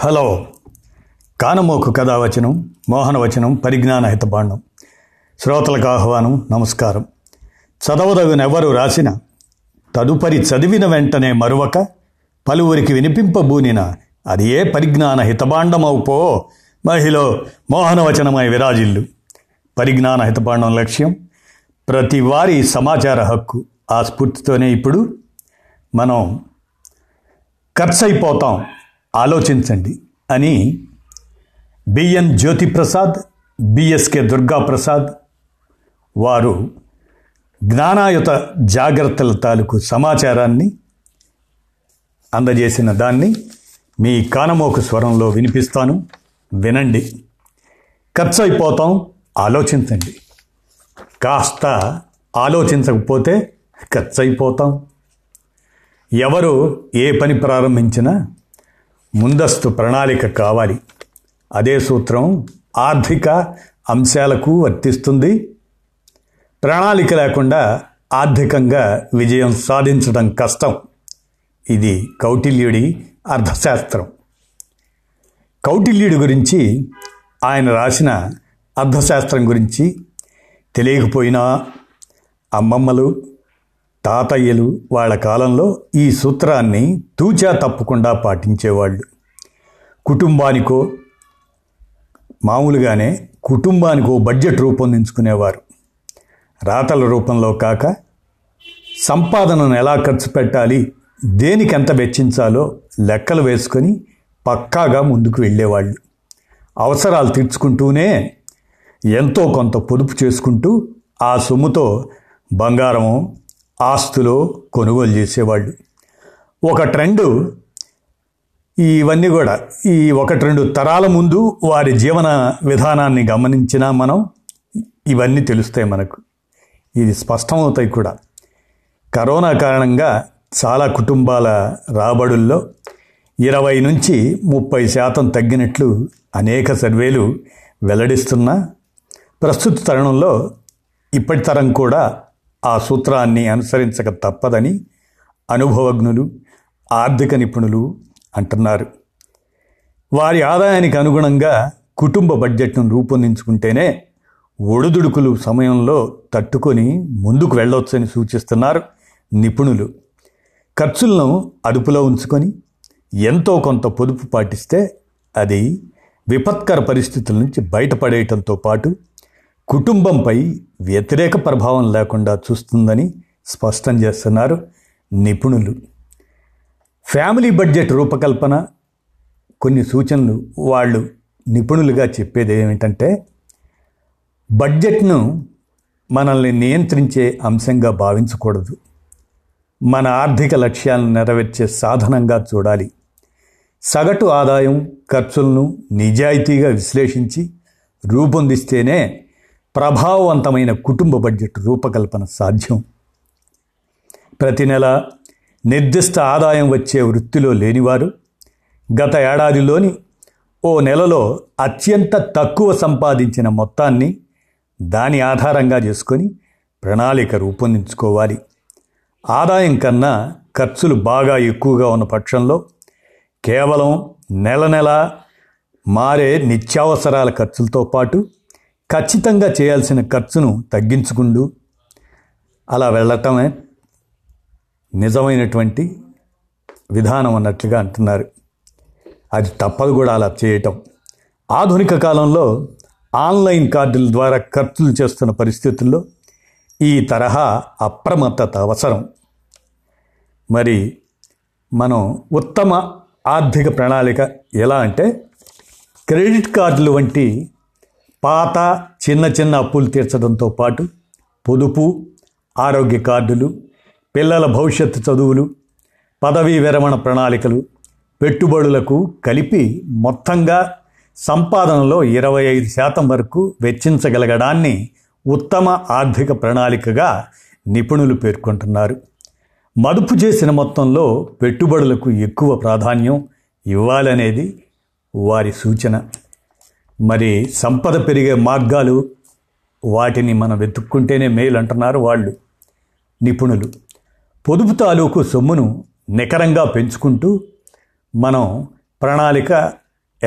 Hello కానమోకు కథావచనం మోహనవచనం పరిజ్ఞాన హితబాండం శ్రోతలకు ఆహ్వానం. నమస్కారం. చదవదగునెవరు రాసిన తదుపరి చదివిన వెంటనే మరువక పలువురికి వినిపింపబూనిన అది ఏ పరిజ్ఞాన హితబాండమవుపో మహిళ మోహనవచనమై విరాజిల్లు. పరిజ్ఞాన హితబాండం లక్ష్యం ప్రతి వారి సమాచార హక్కు. ఆ స్ఫూర్తితోనే ఇప్పుడు మనం ఖర్చయిపోతాం ఆలోచించండి అని బిఎన్ జ్యోతిప్రసాద్, బిఎస్కే దుర్గాప్రసాద్ వారు జ్ఞానాయుత జాగ్రత్తల తాలూకు సమాచారాన్ని అందజేసిన దాన్ని మీ కానమోకు స్వరంలో వినిపిస్తాను, వినండి. ఖర్చయిపోతాం ఆలోచించండి. కాస్త ఆలోచించకపోతే ఖర్చయిపోతాం. ఎవరు ఏ పని ప్రారంభించినా ముందస్తు ప్రణాళిక కావాలి. అదే సూత్రం ఆర్థిక అంశాలకు వర్తిస్తుంది. ప్రణాళిక లేకుండా ఆర్థికంగా విజయం సాధించడం కష్టం. ఇది కౌటిల్యుడి అర్థశాస్త్రం. కౌటిల్యుడి గురించి, ఆయన రాసిన అర్థశాస్త్రం గురించి తెలియకపోయినా అమ్మమ్మలు తాతయ్యలు వాళ్ళ కాలంలో ఈ సూత్రాన్ని తూచా తప్పకుండా పాటించేవాళ్ళు. కుటుంబానికో మామూలుగానే కుటుంబానికో బడ్జెట్ రూపొందించుకునేవారు. రాతల రూపంలో కాక సంపాదనను ఎలా ఖర్చు పెట్టాలి, దేనికి ఎంత వెచ్చించాలో లెక్కలు వేసుకొని పక్కాగా ముందుకు వెళ్ళేవాళ్ళు. అవసరాలు తీర్చుకుంటూనే ఎంతో కొంత పొదుపు చేసుకుంటూ ఆ సొమ్ముతో బంగారమో ఆస్తులో కొనుగోలు చేసేవాళ్ళు. ఒక ట్రెండ్ ఇవన్నీ కూడా. ఈ ఒకటి రెండు తరాల ముందు వారి జీవన విధానాన్ని గమనించినా మనం ఇవన్నీ తెలుస్తాయి మనకు. ఇది స్పష్టమవుతాయి కూడా. కరోనా కారణంగా చాలా కుటుంబాల రాబడుల్లో 20-30% తగ్గినట్లు అనేక సర్వేలు వెల్లడిస్తున్నా ప్రస్తుత తరుణంలో ఇప్పటి తరం కూడా ఆ సూత్రాన్ని అనుసరించక తప్పదని అనుభవజ్ఞులు, ఆర్థిక నిపుణులు అంటున్నారు. వారి ఆదాయానికి అనుగుణంగా కుటుంబ బడ్జెట్ను రూపొందించుకుంటేనే ఒడుదుడుకులు సమయంలో తట్టుకొని ముందుకు వెళ్ళొచ్చని సూచిస్తున్నారు నిపుణులు. ఖర్చులను అదుపులో ఉంచుకొని ఎంతో కొంత పొదుపు పాటిస్తే అది విపత్కర పరిస్థితుల నుంచి బయటపడేయటంతో పాటు కుటుంబంపై వ్యతిరేక ప్రభావం లేకుండా చూస్తుందని స్పష్టం చేస్తున్నారు నిపుణులు. ఫ్యామిలీ బడ్జెట్ రూపకల్పన కొన్ని సూచనలు వాళ్ళు నిపుణులుగా చెప్పేది ఏమిటంటే, బడ్జెట్ను మనల్ని నియంత్రించే అంశంగా భావించకూడదు. మన ఆర్థిక లక్ష్యాలను నెరవేర్చే సాధనంగా చూడాలి. సగటు ఆదాయం, ఖర్చులను నిజాయితీగా విశ్లేషించి రూపొందిస్తేనే ప్రభావవంతమైన కుటుంబ బడ్జెట్ రూపకల్పన సాధ్యం. ప్రతి నెల నిర్దిష్ట ఆదాయం వచ్చే వృత్తిలో లేనివారు గత ఏడాదిలోని ఓ నెలలో అత్యంత తక్కువ సంపాదించిన మొత్తాన్ని దాని ఆధారంగా చేసుకొని ప్రణాళిక రూపొందించుకోవాలి. ఆదాయం కన్నా ఖర్చులు బాగా ఎక్కువగా ఉన్న పక్షంలో కేవలం నెల నెల మారే నిత్యావసరాల ఖర్చులతో పాటు ఖచ్చితంగా చేయాల్సిన ఖర్చును తగ్గించుకుంటూ అలా వెళ్ళటమే నిజమైనటువంటి విధానం అన్నట్లుగా అంటున్నారు. అది తప్పదు కూడా అలా చేయటం. ఆధునిక కాలంలో ఆన్లైన్ కార్డుల ద్వారా ఖర్చులు చేస్తున్న పరిస్థితుల్లో ఈ తరహా అప్రమత్తత అవసరం. మరి మనం ఉత్తమ ఆర్థిక ప్రణాళిక ఎలా అంటే, క్రెడిట్ కార్డులు వంటి పాత చిన్న చిన్న అప్పులు తీర్చడంతో పాటు పొదుపు, ఆరోగ్య కార్డులు, పిల్లల భవిష్యత్తు చదువులు, పదవీ విరమణ ప్రణాళికలు, పెట్టుబడులకు కలిపి మొత్తంగా సంపాదనలో 25% వరకు వెచ్చించగలగడాన్ని ఉత్తమ ఆర్థిక ప్రణాళికగా నిపుణులు పేర్కొంటున్నారు. మదుపు చేసిన మొత్తంలో పెట్టుబడులకు ఎక్కువ ప్రాధాన్యం ఇవ్వాలనేది వారి సూచన. మరి సంపద పెరిగే మార్గాలు, వాటిని మనం వెతుక్కుంటేనే మేలు అంటున్నారు వాళ్ళు నిపుణులు. పొదుపు తాలూకు సొమ్మును నికరంగా పెంచుకుంటూ మనం ప్రణాళిక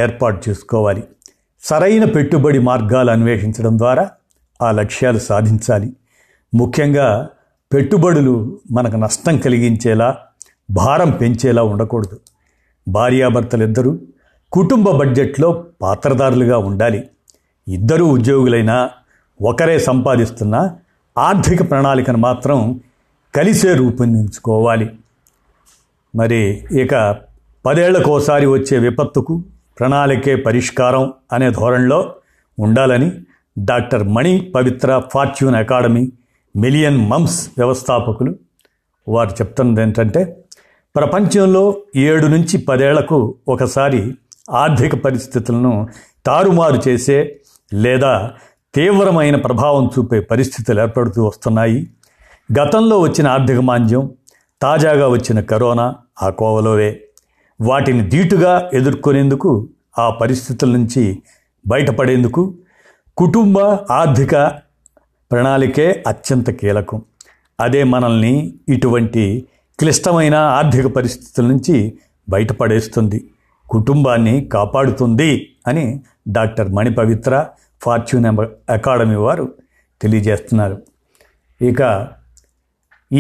ఏర్పాటు చేసుకోవాలి. సరైన పెట్టుబడి మార్గాలు అన్వేషించడం ద్వారా ఆ లక్ష్యాలు సాధించాలి. ముఖ్యంగా పెట్టుబడులు మనకు నష్టం కలిగించేలా, భారం పెంచేలా ఉండకూడదు. భార్యాభర్తలిద్దరూ కుటుంబ బడ్జెట్లో పాత్రదారులుగా ఉండాలి. ఇద్దరూ ఉద్యోగులైనా, ఒకరే సంపాదిస్తున్నా ఆర్థిక ప్రణాళికను మాత్రం కలిసే రూపొందించుకోవాలి. మరి ఇక 10 ఏళ్లకోసారి వచ్చే విపత్తుకు ప్రణాళికే పరిష్కారం అనే ధోరణిలో ఉండాలని doctor Mani Pavitra, Fortune Academy, million mumps వ్యవస్థాపకులు వారు చెప్తున్నది ఏంటంటే, ప్రపంచంలో 7 నుంచి 10 ఏళ్లకు ఒకసారి ఆర్థిక పరిస్థితులను తారుమారు చేసే లేదా తీవ్రమైన ప్రభావం చూపే పరిస్థితులు ఏర్పడుతూ వస్తున్నాయి. గతంలో వచ్చిన ఆర్థిక మాంద్యం, తాజాగా వచ్చిన కరోనా ఆ కోవలోవే. వాటిని ధీటుగా ఎదుర్కొనేందుకు, ఆ పరిస్థితుల నుంచి బయటపడేందుకు కుటుంబ ఆర్థిక ప్రణాళికే అత్యంత కీలకం. అదే మనల్ని ఇటువంటి క్లిష్టమైన ఆర్థిక పరిస్థితుల నుంచి బయటపడేస్తుంది, కుటుంబాన్ని కాపాడుతుంది అని డాక్టర్ మణిపవిత్ర, ఫార్చ్యూన్ అకాడమీ వారు తెలియజేస్తున్నారు. ఇక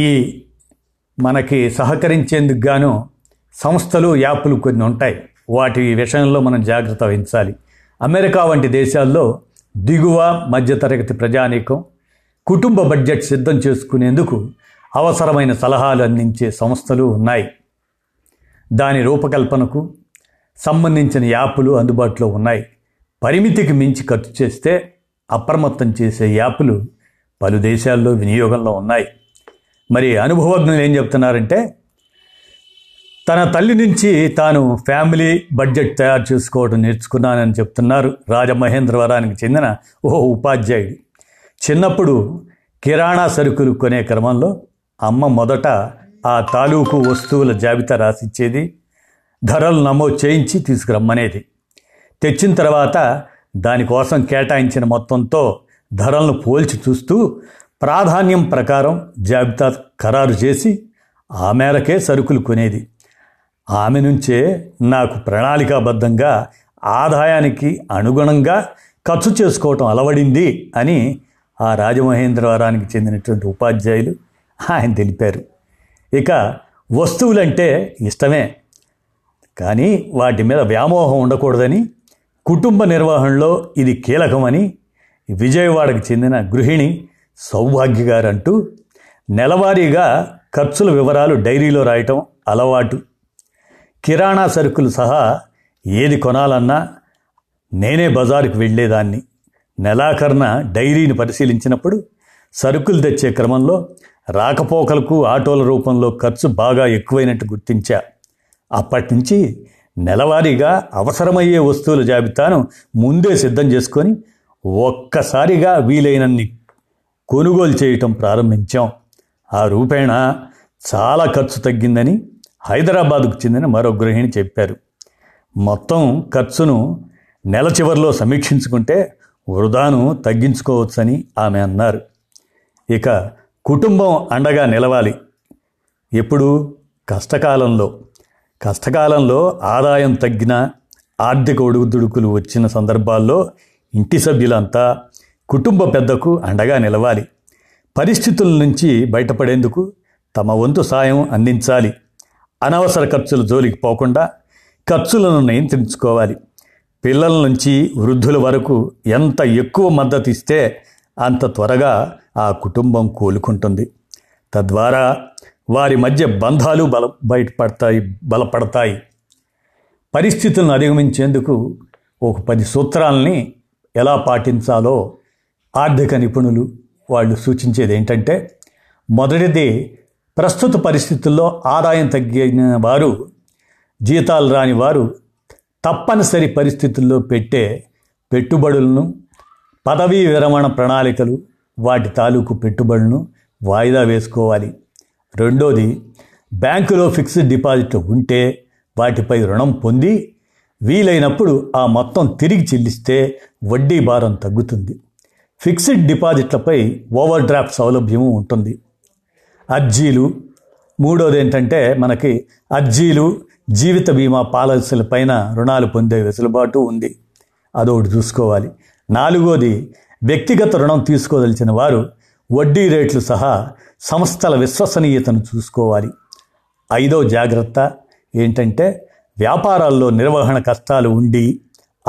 ఈ మనకి సహకరించేందుకు గాను సంస్థలు, యాప్లు కొన్ని ఉంటాయి. వాటి విషయంలో మనం జాగ్రత్త వహించాలి. అమెరికా వంటి దేశాల్లో దిగువ మధ్యతరగతి ప్రజానీకం కుటుంబ బడ్జెట్ సిద్ధం చేసుకునేందుకు అవసరమైన సలహాలు అందించే సంస్థలు ఉన్నాయి. దాని రూపకల్పనకు సంబంధించిన యాప్లు అందుబాటులో ఉన్నాయి. పరిమితికి మించి ఖర్చు చేస్తే అప్రమత్తం చేసే యాప్లు పలు దేశాల్లో వినియోగంలో ఉన్నాయి. మరి అనుభవజ్ఞులు ఏం చెప్తున్నారంటే, తన తల్లి నుంచి తాను ఫ్యామిలీ బడ్జెట్ తయారు చేసుకోవడం నేర్చుకున్నానని చెప్తున్నారు రాజమహేంద్రవరానికి చెందిన ఓ ఉపాధ్యాయుడు. చిన్నప్పుడు కిరాణా సరుకులు కొనే క్రమంలో అమ్మ మొదట ఆ తాలూకు వస్తువుల జాబితా రాసిచ్చేది, ధరలు నమోదు చేయించి తీసుకురమ్మనేది. తెచ్చిన తర్వాత దానికోసం కేటాయించిన మొత్తంతో ధరలను పోల్చి చూస్తూ ప్రాధాన్యం ప్రకారం జాబితా ఖరారు చేసి ఆ మేరకే సరుకులు కొనేది. ఆమె నుంచే నాకు ప్రణాళికాబద్ధంగా ఆదాయానికి అనుగుణంగా ఖర్చు చేసుకోవటం అలవడింది అని ఆ రాజమహేంద్రవరానికి చెందినటువంటి ఉపాధ్యాయులు ఆయన తెలిపారు. ఇక వస్తువులంటే ఇష్టమే, కానీ వాటి మీద వ్యామోహం ఉండకూడదని, కుటుంబ నిర్వహణలో ఇది కీలకమని విజయవాడకు చెందిన గృహిణి సౌభాగ్య గారు అంటూ, నెలవారీగా ఖర్చుల వివరాలు డైరీలో రాయటం అలవాటు. కిరాణా సరుకులు సహా ఏది కొనాలన్నా నేనే బజారుకు వెళ్ళేదాన్ని. నెలాఖరున డైరీని పరిశీలించినప్పుడు సరుకులు తెచ్చే క్రమంలో రాకపోకలకు ఆటోల రూపంలో ఖర్చు బాగా ఎక్కువైనట్టు గుర్తించా. అప్పటి నుంచి నెలవారీగా అవసరమయ్యే వస్తువుల జాబితాను ముందే సిద్ధం చేసుకొని ఒక్కసారిగా వీలైనన్ని కొనుగోలు చేయటం ప్రారంభించాం. ఆ రూపేణ చాలా ఖర్చు తగ్గిందని హైదరాబాదుకు చెందిన మరో గృహిణి చెప్పారు. మొత్తం ఖర్చును నెల చివరిలో సమీక్షించుకుంటే వృధాను తగ్గించుకోవచ్చని ఆమె అన్నారు. ఇక కుటుంబం అండగా నిలవాలి. ఎప్పుడు కష్టకాలంలో ఆదాయం తగ్గిన, ఆర్థిక ఒడుదుడుకులు వచ్చిన సందర్భాల్లో ఇంటి సభ్యులంతా కుటుంబ పెద్దకు అండగా నిలవాలి. పరిస్థితుల నుంచి బయటపడేందుకు తమ వంతు సాయం అందించాలి. అనవసర ఖర్చుల జోలికి పోకుండా ఖర్చులను నియంత్రించుకోవాలి. పిల్లల నుంచి వృద్ధుల వరకు ఎంత ఎక్కువ మద్దతు ఇస్తే అంత త్వరగా ఆ కుటుంబం కోలుకుంటుంది. తద్వారా వారి మధ్య బంధాలు బలపడతాయి. పరిస్థితులను అధిగమించేందుకు ఒక 10 సూత్రాలని ఎలా పాటించాలో ఆర్థిక నిపుణులు వాళ్ళు సూచించేది ఏంటంటే, మొదటిది, ప్రస్తుత పరిస్థితుల్లో ఆదాయం తగ్గిన వారు, జీతాలు రాని వారు తప్పనిసరి పరిస్థితుల్లో పెట్టే పెట్టుబడులను, పదవీ విరమణ ప్రణాళికలు, వాటి తాలూకు పెట్టుబడులను వాయిదా వేసుకోవాలి. రెండోది, బ్యాంకులో ఫిక్స్డ్ డిపాజిట్ ఉంటే వాటిపై రుణం పొంది వీలైనప్పుడు ఆ మొత్తం తిరిగి చెల్లిస్తే వడ్డీ భారం తగ్గుతుంది. ఫిక్స్డ్ డిపాజిట్లపై ఓవర్ డ్రాఫ్ట్ సౌలభ్యము ఉంటుంది. అర్జీలు, మూడోది ఏంటంటే మనకి అర్జీలు, జీవిత బీమా పాలసీలపైన రుణాలు పొందే వెసులుబాటు ఉంది. అదొకటి చూసుకోవాలి. నాలుగోది, వ్యక్తిగత రుణం తీసుకోదలిచిన వారు వడ్డీ రేట్లు సహా సంస్థల విశ్వసనీయతను చూసుకోవాలి. ఐదో జాగ్రత్త ఏంటంటే, వ్యాపారాల్లో నిర్వహణ కష్టాలు ఉండి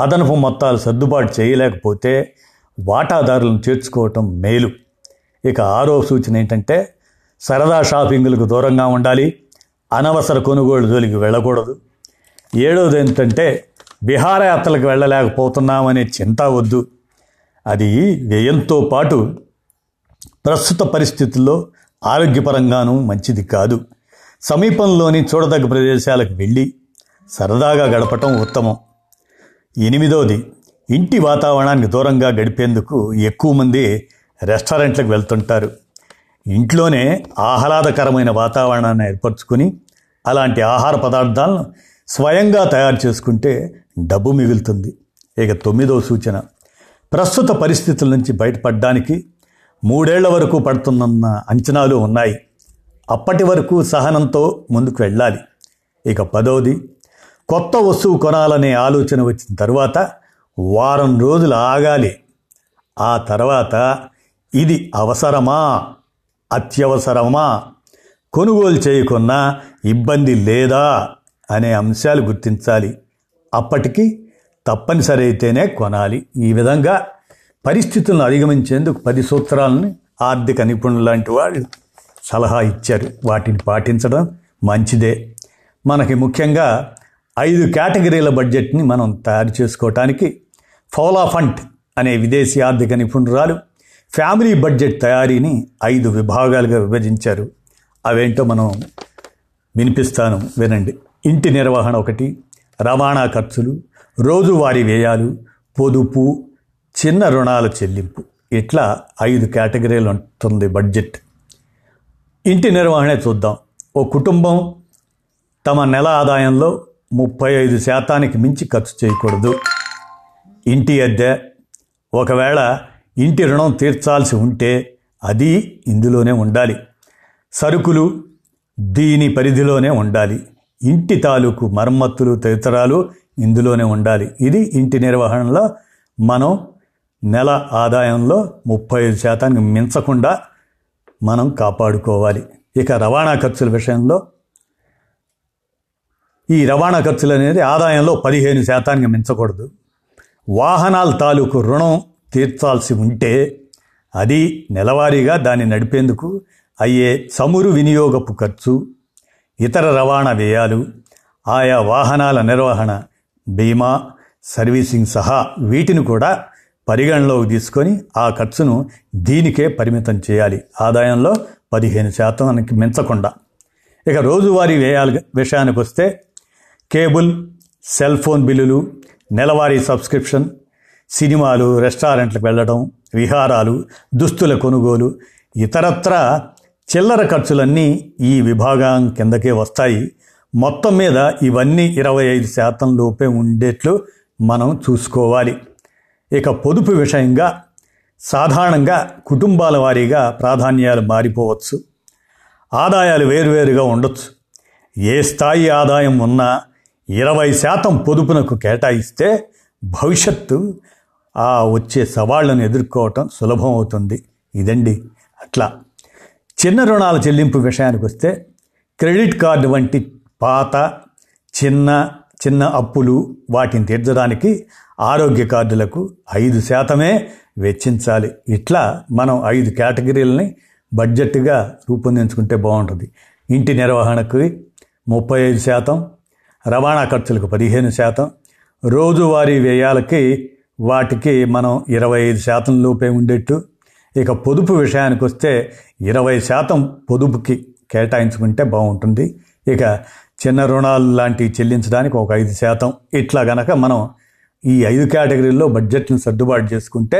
అదనపు మొత్తాలు సర్దుబాటు చేయలేకపోతే వాటాదారులను చేర్చుకోవటం మేలు. ఇక ఆరో సూచన ఏంటంటే, సరదా షాపింగ్లకు దూరంగా ఉండాలి, అనవసర కొనుగోలు జోలికి వెళ్ళకూడదు. ఏడోది ఏంటంటే, విహారయాత్రలకు వెళ్ళలేకపోతున్నామనే చింత వద్దు, అది వ్యయంతో పాటు ప్రస్తుత పరిస్థితుల్లో ఆరోగ్యపరంగానూ మంచిది కాదు. సమీపంలోని చూడదగ్గ ప్రదేశాలకు వెళ్ళి సరదాగా గడపటం ఉత్తమం. ఎనిమిదోది, ఇంటి వాతావరణానికి దూరంగా గడిపేందుకు ఎక్కువ మంది రెస్టారెంట్లకు వెళ్తుంటారు. ఇంట్లోనే ఆహ్లాదకరమైన వాతావరణాన్ని ఏర్పరచుకుని అలాంటి ఆహార పదార్థాలను స్వయంగా తయారు చేసుకుంటే డబ్బు మిగులుతుంది. ఇక తొమ్మిదవ సూచన, ప్రస్తుత పరిస్థితుల నుంచి బయటపడడానికి 3 ఏళ్ల వరకు పడుతుందన్న అంచనాలు ఉన్నాయి. అప్పటి వరకు సహనంతో ముందుకు వెళ్ళాలి. ఇక 10వది, కొత్త వస్తువు కొనాలనే ఆలోచన వచ్చిన తర్వాత 1 వారం రోజులు ఆగాలి. ఆ తర్వాత ఇది అవసరమా అత్యవసరమా, కొనుగోలు చేయకున్నా ఇబ్బంది లేదా అనే అంశాలు గుర్తించాలి. అప్పటికి తప్పనిసరి అయితేనే కొనాలి. ఈ విధంగా పరిస్థితులను అధిగమించేందుకు 10 సూత్రాలను ఆర్థిక నిపుణులు లాంటి వాళ్ళు సలహా ఇచ్చారు. వాటిని పాటించడం మంచిదే. మనకి ముఖ్యంగా 5 కేటగిరీల బడ్జెట్ని మనం తయారు చేసుకోవటానికి ఫౌలా ఫంట్ అనే విదేశీ ఆర్థిక నిపుణురాలు ఫ్యామిలీ బడ్జెట్ తయారీని 5 విభాగాలుగా విభజించారు. అవేంటో మనం వినిపిస్తాను, వినండి. ఇంటి నిర్వహణ 1, రవాణా ఖర్చులు, రోజువారీ వ్యయాలు, పొదుపు, చిన్న రుణాల చెల్లింపు, ఇట్లా 5 కేటగిరీలు ఉంటుంది బడ్జెట్. ఇంటి నిర్వహణే చూద్దాం. ఓ కుటుంబం తమ నెల ఆదాయంలో 35% మించి ఖర్చు చేయకూడదు. ఇంటి అద్దె, ఒకవేళ ఇంటి రుణం తీర్చాల్సి ఉంటే అది ఇందులోనే ఉండాలి. సరుకులు దీని పరిధిలోనే ఉండాలి. ఇంటి తాలూకు మరమ్మతులు తదితరాలు ఇందులోనే ఉండాలి. ఇది ఇంటి నిర్వహణలో మనం నెల ఆదాయంలో 35% మించకుండా మనం కాపాడుకోవాలి. ఇక రవాణా ఖర్చుల విషయంలో, ఈ రవాణా ఖర్చులు అనేది ఆదాయంలో 15% మించకూడదు. వాహనాల తాలూకు రుణం తీర్చాల్సి ఉంటే అది నెలవారీగా దాన్ని నడిపేందుకు అయ్యే చమురు వినియోగపు ఖర్చు, ఇతర రవాణా వ్యయాలు, ఆయా వాహనాల నిర్వహణ, బీమా, సర్వీసింగ్ సహా వీటిని కూడా పరిగణలోకి తీసుకొని ఆ ఖర్చును దీనికే పరిమితం చేయాలి, ఆదాయంలో 15% మించకుండా. ఇక రోజువారీ వ్యయాల విషయానికి వస్తే, కేబుల్, సెల్ ఫోన్ బిల్లులు, నెలవారీ సబ్స్క్రిప్షన్, సినిమాలు, రెస్టారెంట్లకు వెళ్ళడం, విహారాలు, దుస్తుల కొనుగోలు, ఇతరత్ర చిల్లర ఖర్చులన్నీ ఈ విభాగం కిందకే వస్తాయి. మొత్తం మీద ఇవన్నీ 25% లోపే ఉండేట్లు మనం చూసుకోవాలి. ఇక పొదుపు విషయంగా సాధారణంగా కుటుంబాల వారీగా ప్రాధాన్యాలు మారిపోవచ్చు. ఆదాయాలు వేరువేరుగా ఉండొచ్చు. ఏ స్థాయి ఆదాయం ఉన్నా 20% పొదుపునకు కేటాయిస్తే భవిష్యత్తు ఆ వచ్చే సవాళ్లను ఎదుర్కోవటం సులభం అవుతుంది. ఇదండి అట్లా. చిన్న రుణాల చెల్లింపు విషయానికి వస్తే, క్రెడిట్ కార్డు వంటి పాత చిన్న చిన్న అప్పులు వాటిని తీర్చడానికి ఆరోగ్య కార్డులకు 5% వెచ్చించాలి. ఇట్లా మనం 5 కేటగిరీలని బడ్జెట్గా రూపొందించుకుంటే బాగుంటుంది. ఇంటి నిర్వహణకి 35%, రవాణా ఖర్చులకు 15%, రోజువారీ వ్యయాలకి వాటికి మనం 25% లోపే ఉండేట్టు. ఇక పొదుపు విషయానికి వస్తే 20% పొదుపుకి కేటాయించుకుంటే బాగుంటుంది. ఇక చిన్న రుణాలు లాంటివి చెల్లించడానికి 5%. ఇట్లా గనక మనం ఈ 5 కేటగిరీల్లో బడ్జెట్ను సర్దుబాటు చేసుకుంటే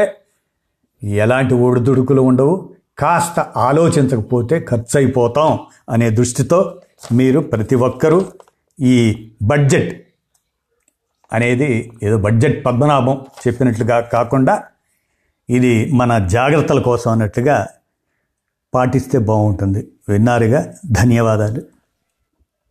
ఎలాంటి ఒడిదుడుకులు ఉండవు. కాస్త ఆలోచించకపోతే ఖర్చు అయిపోతాం అనే దృష్టితో మీరు ప్రతి ఒక్కరూ ఈ బడ్జెట్ అనేది ఏదో బడ్జెట్ పద్మనాభం చెప్పినట్లుగా కాకుండా ఇది మన జాగ్రత్తల కోసం అన్నట్లుగా పాటిస్తే బాగుంటుంది. విన్నారుగా, ధన్యవాదాలు.